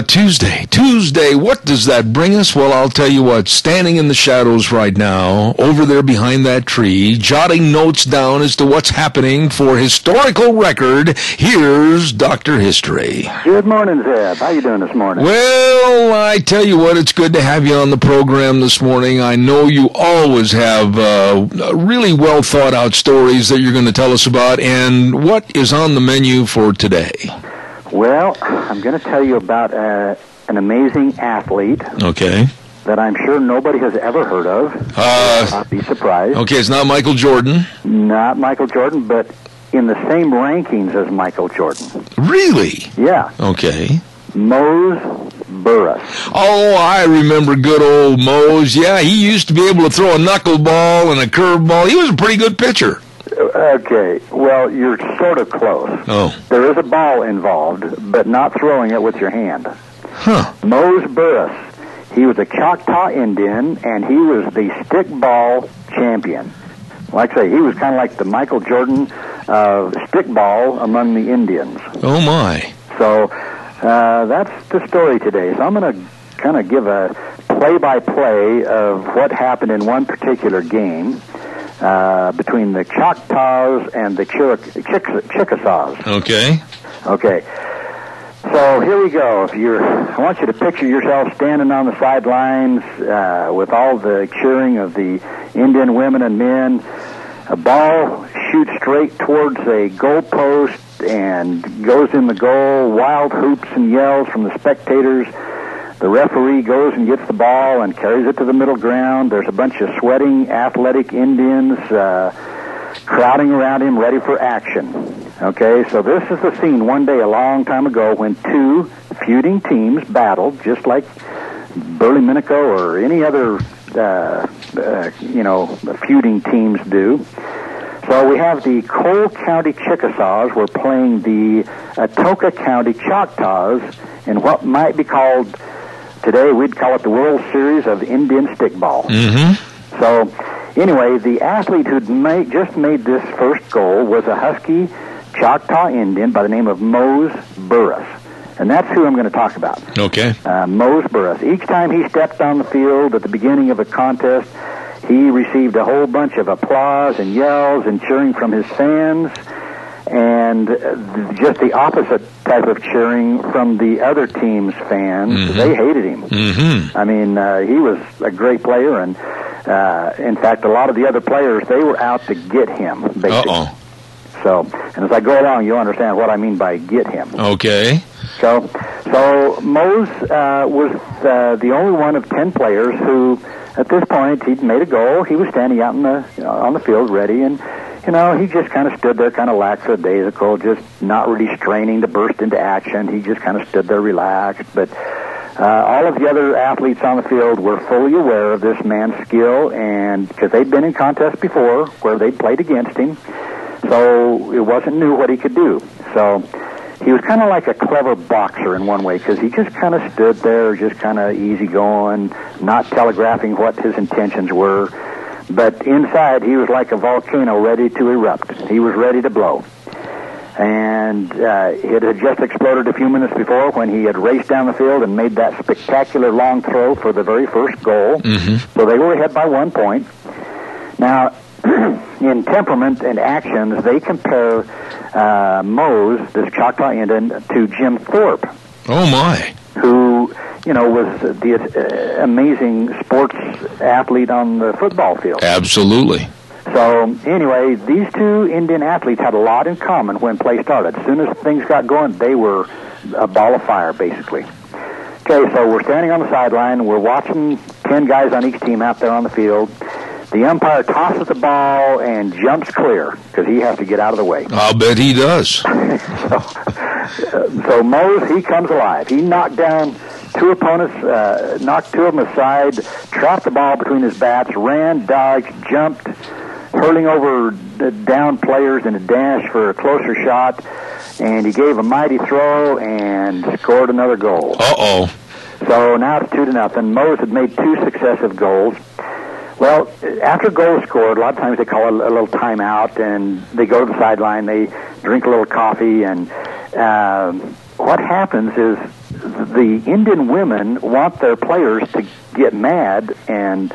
about Tuesday? Tuesday, what does that bring us? Well, I'll tell you what, standing in the shadows right now, over there behind that tree, jotting notes down as to what's happening for historical record, here's Dr. History. Good morning, Zeb. How you doing this morning? Well, I tell you what, it's good to have you on the program this morning. I know you always have really well-thought-out stories that you're going to tell us about, and what is on the menu for today? Well, I'm going to tell you about an amazing athlete. Okay. That I'm sure nobody has ever heard of. I'd be surprised. Okay, it's not Michael Jordan. Not Michael Jordan, but in the same rankings as Michael Jordan. Really? Yeah. Okay. Mose Burris. Oh, I remember good old Mose. Yeah, he used to be able to throw a knuckleball and a curveball. He was a pretty good pitcher. Okay, well, you're sort of close. Oh. There is a ball involved, but not throwing it with your hand. Huh. Mose Burris, he was a Choctaw Indian, and he was the stickball champion. Like I say, he was kind of like the Michael Jordan stickball among the Indians. Oh, my. So that's the story today. So I'm going to kind of give a play-by-play of what happened in one particular game. Between the Choctaws and the Chickasaws. Okay. Okay. So here we go. I want you to picture yourself standing on the sidelines with all the cheering of the Indian women and men. A ball shoots straight towards a goalpost and goes in the goal. Wild hoops and yells from the spectators. The referee goes and gets the ball and carries it to the middle ground. There's a bunch of sweating, athletic Indians crowding around him, ready for action. Okay, so this is the scene one day a long time ago when two feuding teams battled, just like Burley Minico or any other, feuding teams do. So we have the Cole County Chickasaws were playing the Atoka County Choctaws in what might be called... Today, we'd call it the World Series of Indian Stickball. Mm-hmm. So, anyway, the athlete who just made this first goal was a husky Choctaw Indian by the name of Mose Burris. And that's who I'm going to talk about. Okay. Mose Burris. Each time he stepped on the field at the beginning of a contest, he received a whole bunch of applause and yells and cheering from his fans. And just the opposite type of cheering from the other team's fans. Mm-hmm. They hated him. Mm-hmm. I mean, he was a great player, and in fact, a lot of the other players, they were out to get him, basically. Uh-oh. So, and as I go along, you'll understand what I mean by get him. Okay. So Mose was the only one of 10 players who, at this point, he'd made a goal. He was standing out on the field ready, and he just kind of stood there, kind of lackadaisical, just not really straining to burst into action. He just kind of stood there relaxed. But all of the other athletes on the field were fully aware of this man's skill, and because they'd been in contests before where they'd played against him, so it wasn't new what he could do. So he was kind of like a clever boxer in one way, because he just kind of stood there, just kind of easygoing, not telegraphing what his intentions were. But inside, he was like a volcano ready to erupt. He was ready to blow. And it had just exploded a few minutes before when he had raced down the field and made that spectacular long throw for the very first goal. Mm-hmm. So they were ahead by 1 point. Now, in temperament and actions, they compare Mose, this Choctaw Indian, to Jim Thorpe. Oh, my. Who... was the amazing sports athlete on the football field. Absolutely. So, anyway, these two Indian athletes had a lot in common when play started. As soon as things got going, they were a ball of fire, basically. Okay, so we're standing on the sideline. We're watching 10 guys on each team out there on the field. The umpire tosses the ball and jumps clear because he has to get out of the way. I'll bet he does. So Mose, he comes alive. He knocked down... Two opponents knocked two of them aside, trapped the ball between his bats, ran, dodged, jumped, hurling over down players in a dash for a closer shot, and he gave a mighty throw and scored another goal. Uh-oh. So now it's 2-0. Mose had made two successive goals. Well, after goals scored, a lot of times they call a little timeout, and they go to the sideline, they drink a little coffee, and what happens is the Indian women want their players to get mad and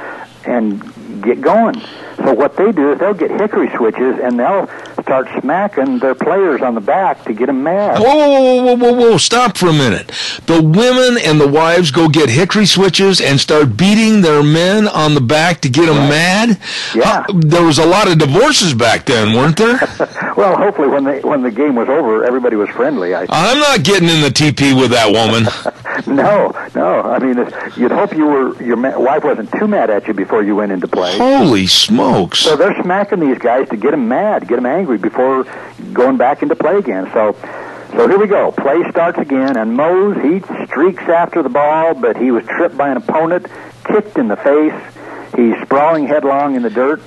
get going. So what they do is they'll get hickory switches and they'll start smacking their players on the back to get them mad. Whoa, stop for a minute. The women and the wives go get hickory switches and start beating their men on the back to get them mad? Yeah. There was a lot of divorces back then, weren't there? Well, hopefully when the game was over, everybody was friendly. I'm not getting in the teepee with that woman. No. I mean, you'd hope your wife wasn't too mad at you before you went into play. Holy smokes. So they're smacking these guys to get them mad, get them angry, before going back into play again. So here we go. Play starts again, and Mose, he streaks after the ball, but he was tripped by an opponent, kicked in the face. He's sprawling headlong in the dirt.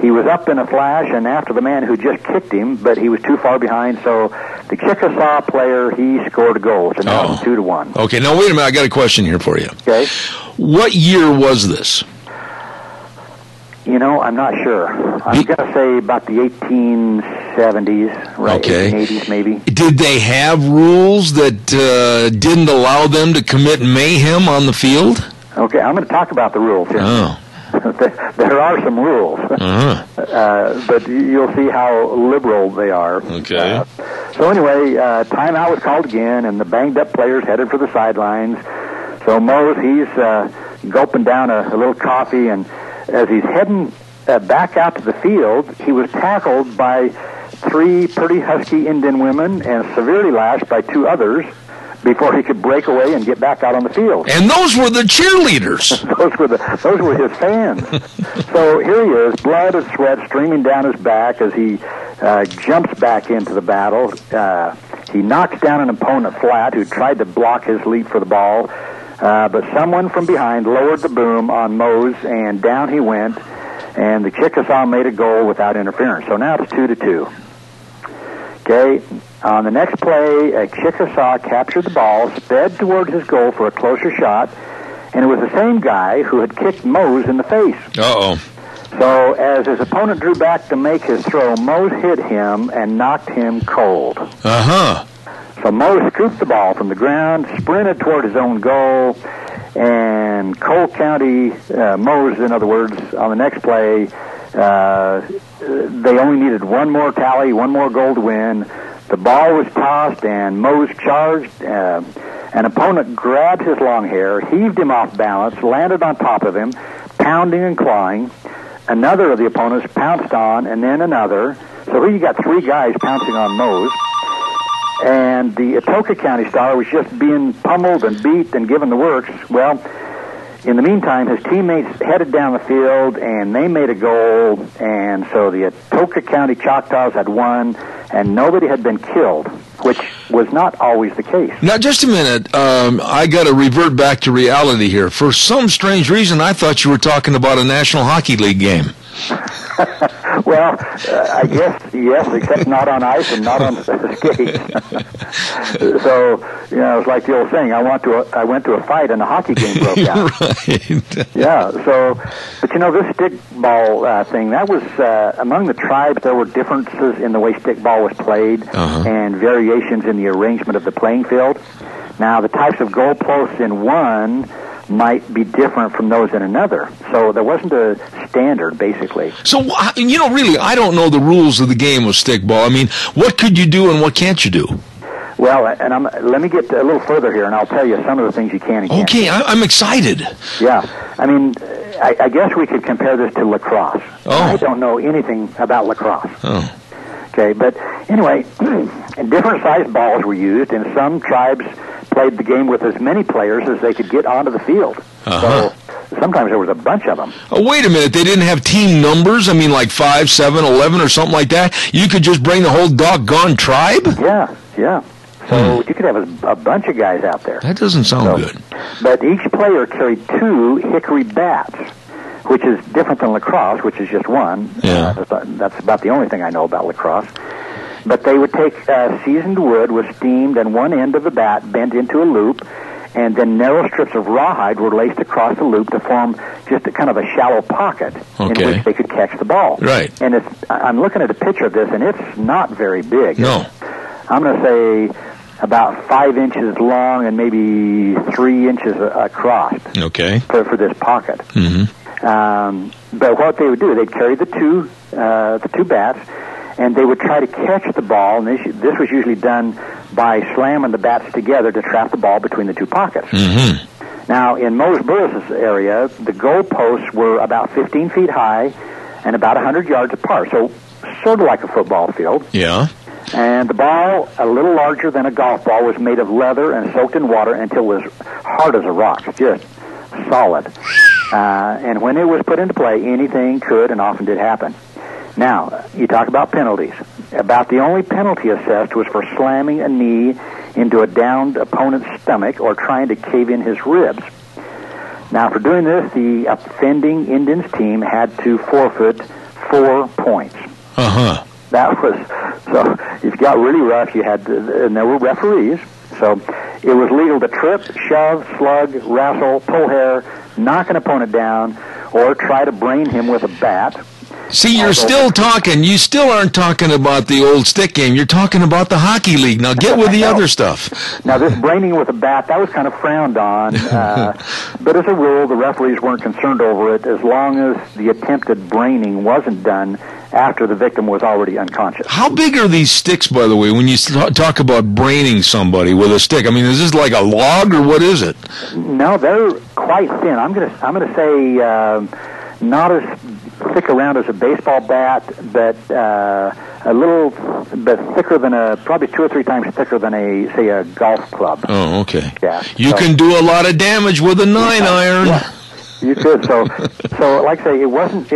He was up in a flash and after the man who just kicked him, but he was too far behind, so the Chickasaw player, he scored a goal. So now it's 2-1. Okay, now wait a minute. I got a question here for you. Okay. What year was this? You know, I'm not sure. I'm going to say about the 1870s, right? Okay. 1880s, maybe. Did they have rules that didn't allow them to commit mayhem on the field? Okay, I'm going to talk about the rules here. Oh. There are some rules, but you'll see how liberal they are. Okay. So anyway, timeout was called again, and the banged-up players headed for the sidelines. So Mose, he's gulping down a little coffee, and as he's heading back out to the field, he was tackled by three pretty husky Indian women and severely lashed by two others before he could break away and get back out on the field. And those were the cheerleaders. those were his fans. So here he is, blood and sweat streaming down his back as he jumps back into the battle. He knocks down an opponent flat who tried to block his leap for the ball. But someone from behind lowered the boom on Mose, and down he went, and the Chickasaw made a goal without interference. So now it's 2-2. Okay, on the next play, a Chickasaw captured the ball, sped towards his goal for a closer shot, and it was the same guy who had kicked Mose in the face. Uh-oh. So as his opponent drew back to make his throw, Mose hit him and knocked him cold. Uh-huh. So Mose scooped the ball from the ground, sprinted toward his own goal, and Cole County, Mose, in other words, on the next play, they only needed one more tally, one more goal to win. The ball was tossed, and Mose charged. An opponent grabbed his long hair, heaved him off balance, landed on top of him, pounding and clawing. Another of the opponents pounced on, and then another. So here you got three guys pouncing on Mose. And the Atoka County star was just being pummeled and beat and given the works. Well, in the meantime, his teammates headed down the field, and they made a goal. And so the Atoka County Choctaws had won, and nobody had been killed, which was not always the case. Now, just a minute. I got to revert back to reality here. For some strange reason, I thought you were talking about a National Hockey League game. Well, I guess, yes, except not on ice and not on skates. So, you know, it's like the old saying, I went to a fight and a hockey game broke out. Right. Yeah, so, but you know, this stickball thing, that was, among the tribes, there were differences in the way stickball was played and variations in the arrangement of the playing field. Now, the types of goalposts in one might be different from those in another. So there wasn't a standard, basically. So, you know, really, I don't know the rules of the game of stickball. I mean, what could you do and what can't you do? Well, and let me get a little further here, and I'll tell you some of the things you can and can't. Okay, I'm excited. Yeah. I mean, I guess we could compare this to lacrosse. Oh. I don't know anything about lacrosse. Oh. Okay, but anyway, different sized balls were used, and some tribes played the game with as many players as they could get onto the field. Uh-huh. So sometimes there was a bunch of them. Oh, wait a minute. They didn't have team numbers? I mean, like 5, 7, 11 or something like that? You could just bring the whole doggone tribe? Yeah. So you could have a bunch of guys out there. That doesn't sound good. But each player carried two hickory bats, which is different than lacrosse, which is just one. Yeah. That's about the only thing I know about lacrosse. But they would take seasoned wood, was steamed, and one end of the bat bent into a loop, and then narrow strips of rawhide were laced across the loop to form just a kind of a shallow pocket in which they could catch the ball. Right. And I'm looking at a picture of this, and it's not very big. No. I'm going to say about 5 inches long and maybe 3 inches across. Okay. For this pocket. Mm-hmm. But what they would do, they'd carry the two bats, and they would try to catch the ball. And this was usually done by slamming the bats together to trap the ball between the two pockets. Mm-hmm. Now, in Mose Burris' area, the goalposts were about 15 feet high and about 100 yards apart, so sort of like a football field. Yeah. And the ball, a little larger than a golf ball, was made of leather and soaked in water until it was hard as a rock, just solid. And when it was put into play, anything could and often did happen. Now, you talk about penalties. About the only penalty assessed was for slamming a knee into a downed opponent's stomach or trying to cave in his ribs. Now, for doing this, the offending Indians team had to forfeit 4 points. Uh-huh. That was, so if it got really rough, you had to, and there were referees, so it was legal to trip, shove, slug, wrestle, pull hair, knock an opponent down, or try to brain him with a bat. See, you're still talking. You still aren't talking about the old stick game. You're talking about the hockey league. Now get with the other stuff. Now, this braining with a bat, that was kind of frowned on. But as a rule, the referees weren't concerned over it as long as the attempted braining wasn't done after the victim was already unconscious. How big are these sticks, by the way, when you talk about braining somebody with a stick? I mean, is this like a log or what is it? No, they're quite thin. I'm gonna say not as thick around as a baseball bat, but a little bit thicker than probably 2 or 3 times thicker than a golf club. Oh, okay. Yeah. You can do a lot of damage with a 9-iron. Yeah, you could. So like I say, it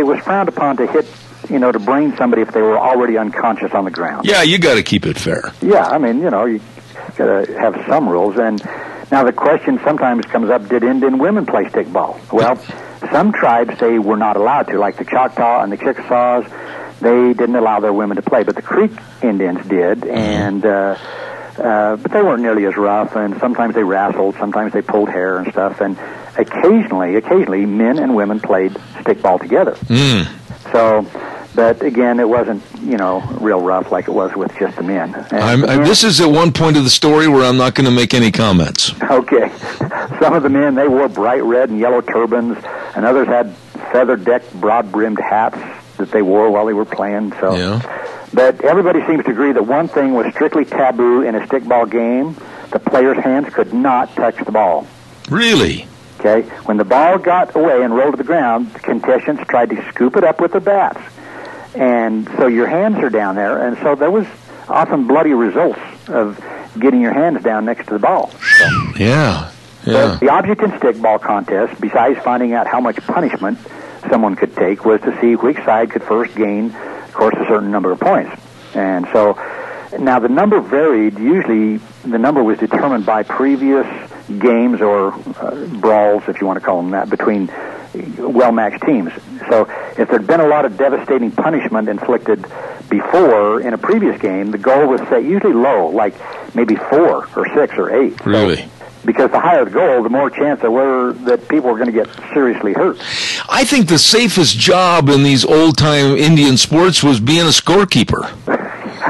was frowned upon to hit, to brain somebody if they were already unconscious on the ground. Yeah, you got to keep it fair. Yeah, I mean, you got to have some rules. And now the question sometimes comes up: did Indian women play stickball? Well, some tribes they were not allowed to, like the Choctaw and the Chickasaws. They didn't allow their women to play, but the Creek Indians did. And but they weren't nearly as rough. And sometimes they wrestled, sometimes they pulled hair and stuff. And occasionally, men and women played stickball together. Mm. So. But, again, it wasn't, real rough like it was with just the men. This is at one point of the story where I'm not going to make any comments. Okay. Some of the men, they wore bright red and yellow turbans, and others had feather-decked, broad-brimmed hats that they wore while they were playing. So, yeah. But everybody seems to agree that one thing was strictly taboo in a stickball game. The player's hands could not touch the ball. Really? Okay. When the ball got away and rolled to the ground, the contestants tried to scoop it up with their bats. And so your hands are down there, and so there was often bloody results of getting your hands down next to the ball. So. Yeah, yeah. But the object in stickball contest, besides finding out how much punishment someone could take, was to see which side could first gain, of course, a certain number of points. And so, now the number varied. Usually the number was determined by previous games or brawls, if you want to call them that, between well-matched teams. So if there'd been a lot of devastating punishment inflicted before in a previous game, the goal was set usually low, like maybe 4 or 6 or 8. Really? So, because the higher the goal, the more chance there were that people were going to get seriously hurt. I think the safest job in these old-time Indian sports was being a scorekeeper.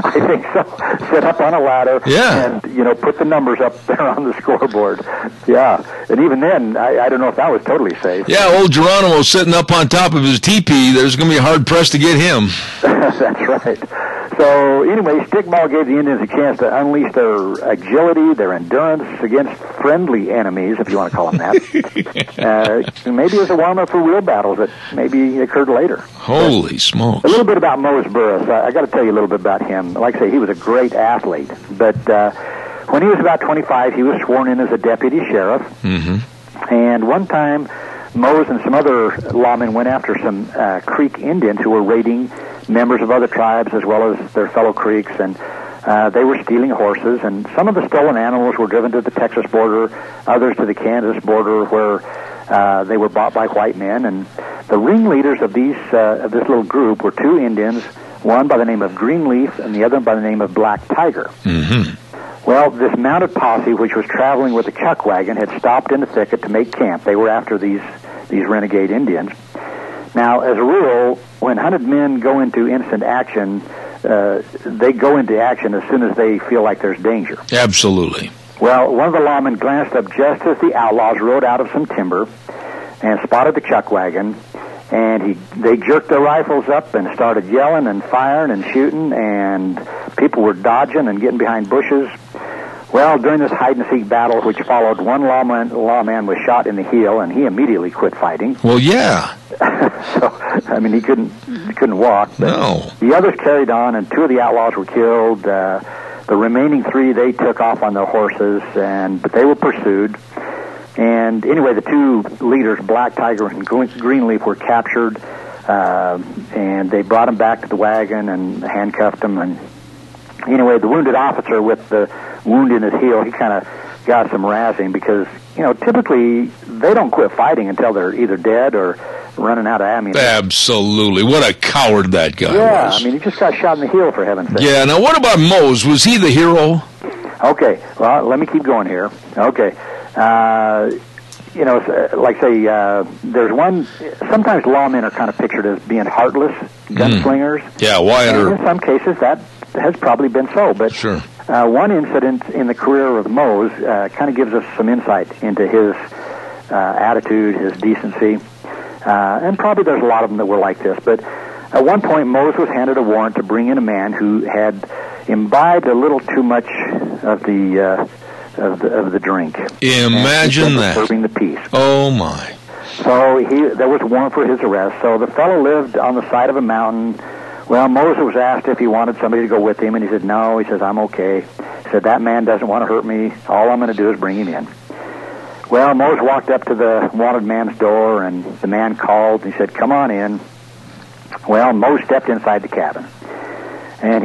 I think so. Sit up on a ladder, yeah, and put the numbers up there on the scoreboard. Yeah, and even then, I don't know if that was totally safe. Yeah, old Geronimo sitting up on top of his teepee. There's going to be a hard press to get him. That's right. So anyway, stickball gave the Indians a chance to unleash their agility, their endurance against friendly enemies, if you want to call them that. Maybe it was a warm-up for real battles that maybe occurred later. Holy smokes. A little bit about Mose Burris. I got to tell you a little bit about him. Like I say, he was a great athlete, but when he was about 25, he was sworn in as a deputy sheriff, mm-hmm. And one time, Mose and some other lawmen went after some Creek Indians who were raiding members of other tribes as well as their fellow Creeks, and they were stealing horses, and some of the stolen animals were driven to the Texas border, others to the Kansas border, where they were bought by white men, and the ringleaders of this little group were two Indians, one by the name of Greenleaf and the other by the name of Black Tiger. Mm-hmm. Well, this mounted posse, which was traveling with a chuck wagon, had stopped in the thicket to make camp. They were after these renegade Indians. Now, as a rule, when hunted men go into instant action, they go into action as soon as they feel like there's danger. Absolutely. Well, one of the lawmen glanced up just as the outlaws rode out of some timber and spotted the chuck wagon, and they jerked their rifles up and started yelling and firing and shooting, and people were dodging and getting behind bushes. Well, during this hide-and-seek battle which followed, one lawman was shot in the heel, and he immediately quit fighting. Well, yeah. So, I mean, he couldn't walk. But no. The others carried on, and two of the outlaws were killed. The remaining three, they took off on their horses, but they were pursued. And anyway, the two leaders, Black Tiger and Greenleaf, were captured, and they brought them back to the wagon and handcuffed them. And anyway, the wounded officer with the wound in his heel, he kind of got some razzing because, you know, typically they don't quit fighting until they're either dead or running out of ammunition. Absolutely. What a coward that guy was. Yeah, I mean, he just got shot in the heel, for heaven's sake. Yeah, now what about Mose? Was he the hero? Okay, well, let me keep going here. Okay. You know, like say, there's one, sometimes lawmen are kind of pictured as being heartless gunslingers. Yeah, Wyatt. And in some cases that has probably been so, but sure. One incident in the career of Mose kind of gives us some insight into his attitude, his decency. And probably there's a lot of them that were like this, but at one point Mose was handed a warrant to bring in a man who had imbibed a little too much of the drink. Imagine that. Disturbing the peace. Oh my. So there was a warrant for his arrest. So the fellow lived on the side of a mountain. Well, Mose was asked if he wanted somebody to go with him, and he said, no, he says, I'm okay. He said, that man doesn't want to hurt me. All I'm going to do is bring him in. Well, Mose walked up to the wanted man's door, and the man called. He said, come on in. Well, Mose stepped inside the cabin, and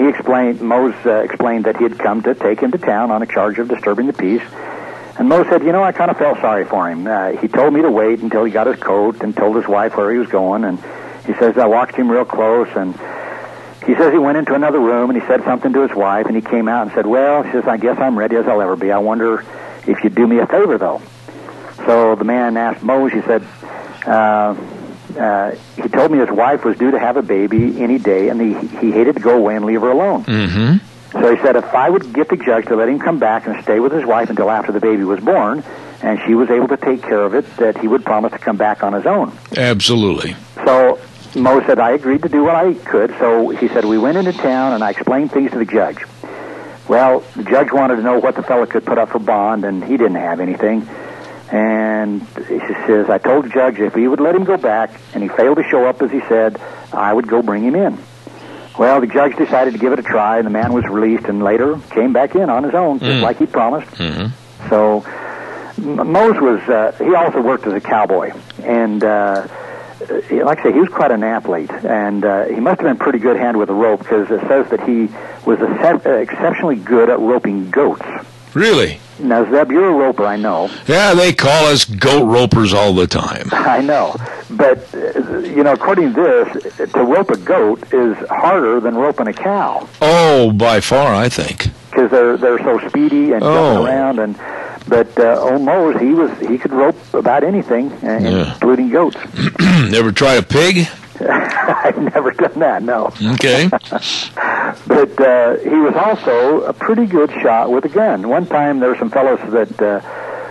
Mose explained that he had come to take him to town on a charge of disturbing the peace. And Mose said, you know, I kind of felt sorry for him. He told me to wait until he got his coat and told his wife where he was going, and he says, I walked him real close, and he says he went into another room, and he said something to his wife, and he came out and said, well, he says, I guess I'm ready as I'll ever be. I wonder if you'd do me a favor, though. So the man asked Mose, he said, he told me his wife was due to have a baby any day, and he hated to go away and leave her alone. Mm-hmm. So he said, if I would get the judge to let him come back and stay with his wife until after the baby was born, and she was able to take care of it, that he would promise to come back on his own. Absolutely. So Mose said, I agreed to do what I could. So he said, we went into town, and I explained things to the judge. Well, the judge wanted to know what the fellow could put up for bond, and he didn't have anything. And he says, I told the judge if he would let him go back, and he failed to show up as he said, I would go bring him in. Well, the judge decided to give it a try, and the man was released, and later came back in on his own, just like he promised. Mm-hmm. So Mose was, he also worked as a cowboy, and like I say, he was quite an athlete, and he must have been pretty good hand with a rope, because it says that he was exceptionally good at roping goats. Really? Now, Zeb, you're a roper, I know. Yeah, they call us goat ropers all the time. I know. But, you know, according to this, to rope a goat is harder than roping a cow. Oh, by far, I think. Because they're so speedy and jumping around. But Mose, he could rope about anything, including goats. Never try a pig? I've never done that, no. Okay. But he was also a pretty good shot with a gun. One time there were some fellows that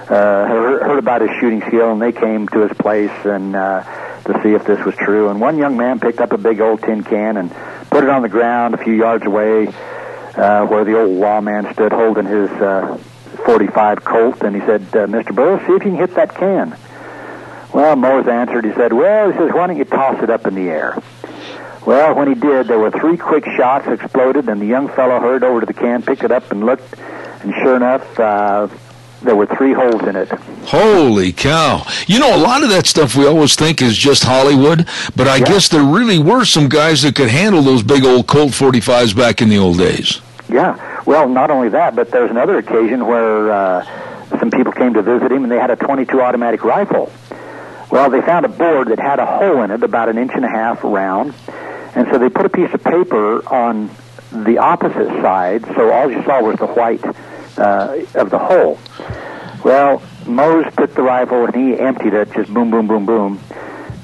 heard about his shooting skill, and they came to his place and to see if this was true. And one young man picked up a big old tin can and put it on the ground a few yards away where the old lawman stood holding his .45 Colt, and he said, Mr. Burris, see if you can hit that can. Well, Mose answered. He said, well, he says, why don't you toss it up in the air? Well, when he did, there were three quick shots exploded, and the young fellow hurried over to the can, picked it up, and looked, and sure enough, there were three holes in it. Holy cow. You know, a lot of that stuff we always think is just Hollywood, but I guess there really were some guys that could handle those big old Colt .45s back in the old days. Yeah. Well, not only that, but there's another occasion where some people came to visit him, and they had a .22 automatic rifle. Well, they found a board that had a hole in it, about 1.5 inches round, and so they put a piece of paper on the opposite side, so all you saw was the white of the hole. Well, Mose took the rifle, and he emptied it, just boom, boom, boom, boom,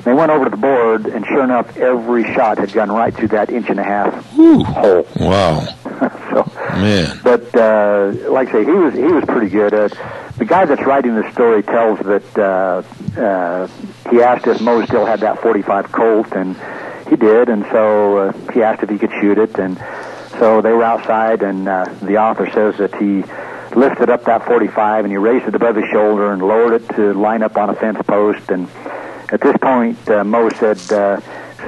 They went over to the board, and sure enough, every shot had gone right through that inch-and-a-half hole. Wow. So, man. But like I say, he was pretty good. The guy that's writing the story tells that he asked if Mose still had that .45 Colt, and he did, and so he asked if he could shoot it, and so they were outside, and the author says that he lifted up that .45, and he raised it above his shoulder and lowered it to line up on a fence post, and at this point, Mose said,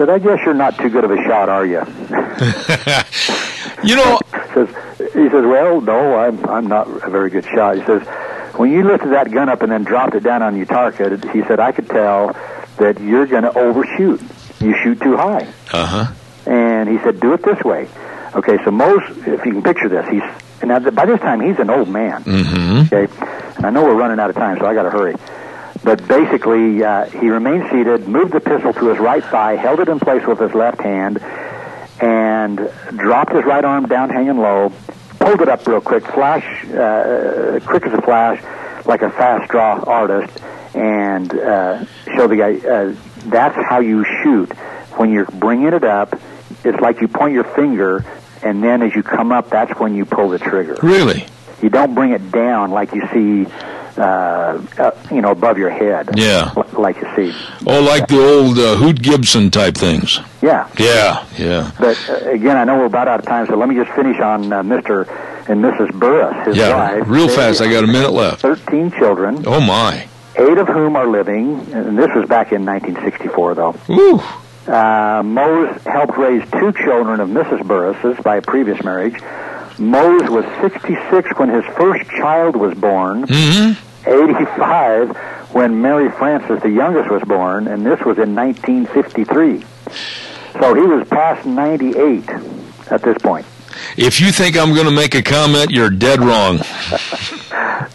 I guess you're not too good of a shot, are you? You know... He says, well, no, I'm not a very good shot. He says, when you lifted that gun up and then dropped it down on your target, he said, I could tell that you're going to overshoot. You shoot too high. Uh-huh. And he said, do it this way. Okay, so Mose, if you can picture this, now by this time he's an old man. Mm-hmm. Okay, and I know we're running out of time, so I got to hurry. But basically, he remained seated, moved the pistol to his right thigh, held it in place with his left hand, and dropped his right arm down hanging low, pulled it up real quick, quick as a flash, like a fast draw artist, and showed the guy, that's how you shoot. When you're bringing it up, it's like you point your finger, and then as you come up, that's when you pull the trigger. Really? You don't bring it down like you see... above your head. Yeah. Like you see. Oh, like the old Hoot Gibson type things. Yeah. Yeah, yeah. But, again, I know we're about out of time, so let me just finish on Mr. and Mrs. Burris, his wife. Yeah, real fast. I got a minute left. 13 children. Oh, my. 8 of whom are living, and this was back in 1964, though. Ooh. Mose helped raise 2 children of Mrs. Burris's by a previous marriage. Mose was 66 when his first child was born, mm-hmm. 85 when Mary Frances, the youngest, was born, and this was in 1953. So he was past 98 at this point. If you think I'm going to make a comment, you're dead wrong.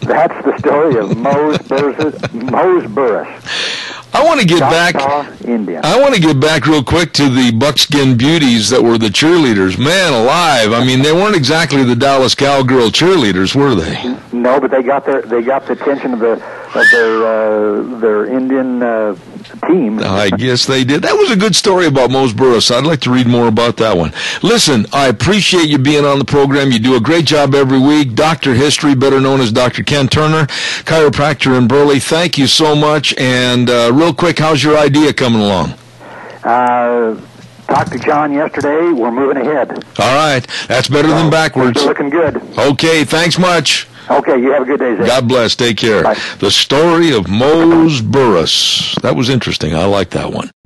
That's the story of Mose Burris. I want to get back. Indian. I want to get back real quick to the buckskin beauties that were the cheerleaders. Man alive! I mean, they weren't exactly the Dallas Cowgirl cheerleaders, were they? No, but they got the attention of their Indian team. I guess they did. That was a good story about Mose Burris. I'd like to read more about that one. Listen, I appreciate you being on the program. You do a great job every week. Dr. History, better known as Dr. Ken Turner, chiropractor in Burley. Thank you so much, and real quick, how's your idea coming along? Talked to John yesterday. We're moving ahead. All right. That's better than backwards. Looking good. Okay. Thanks much. Okay. You have a good day, Zach. God bless. Take care. Bye. The story of Mose Burris. That was interesting. I like that one.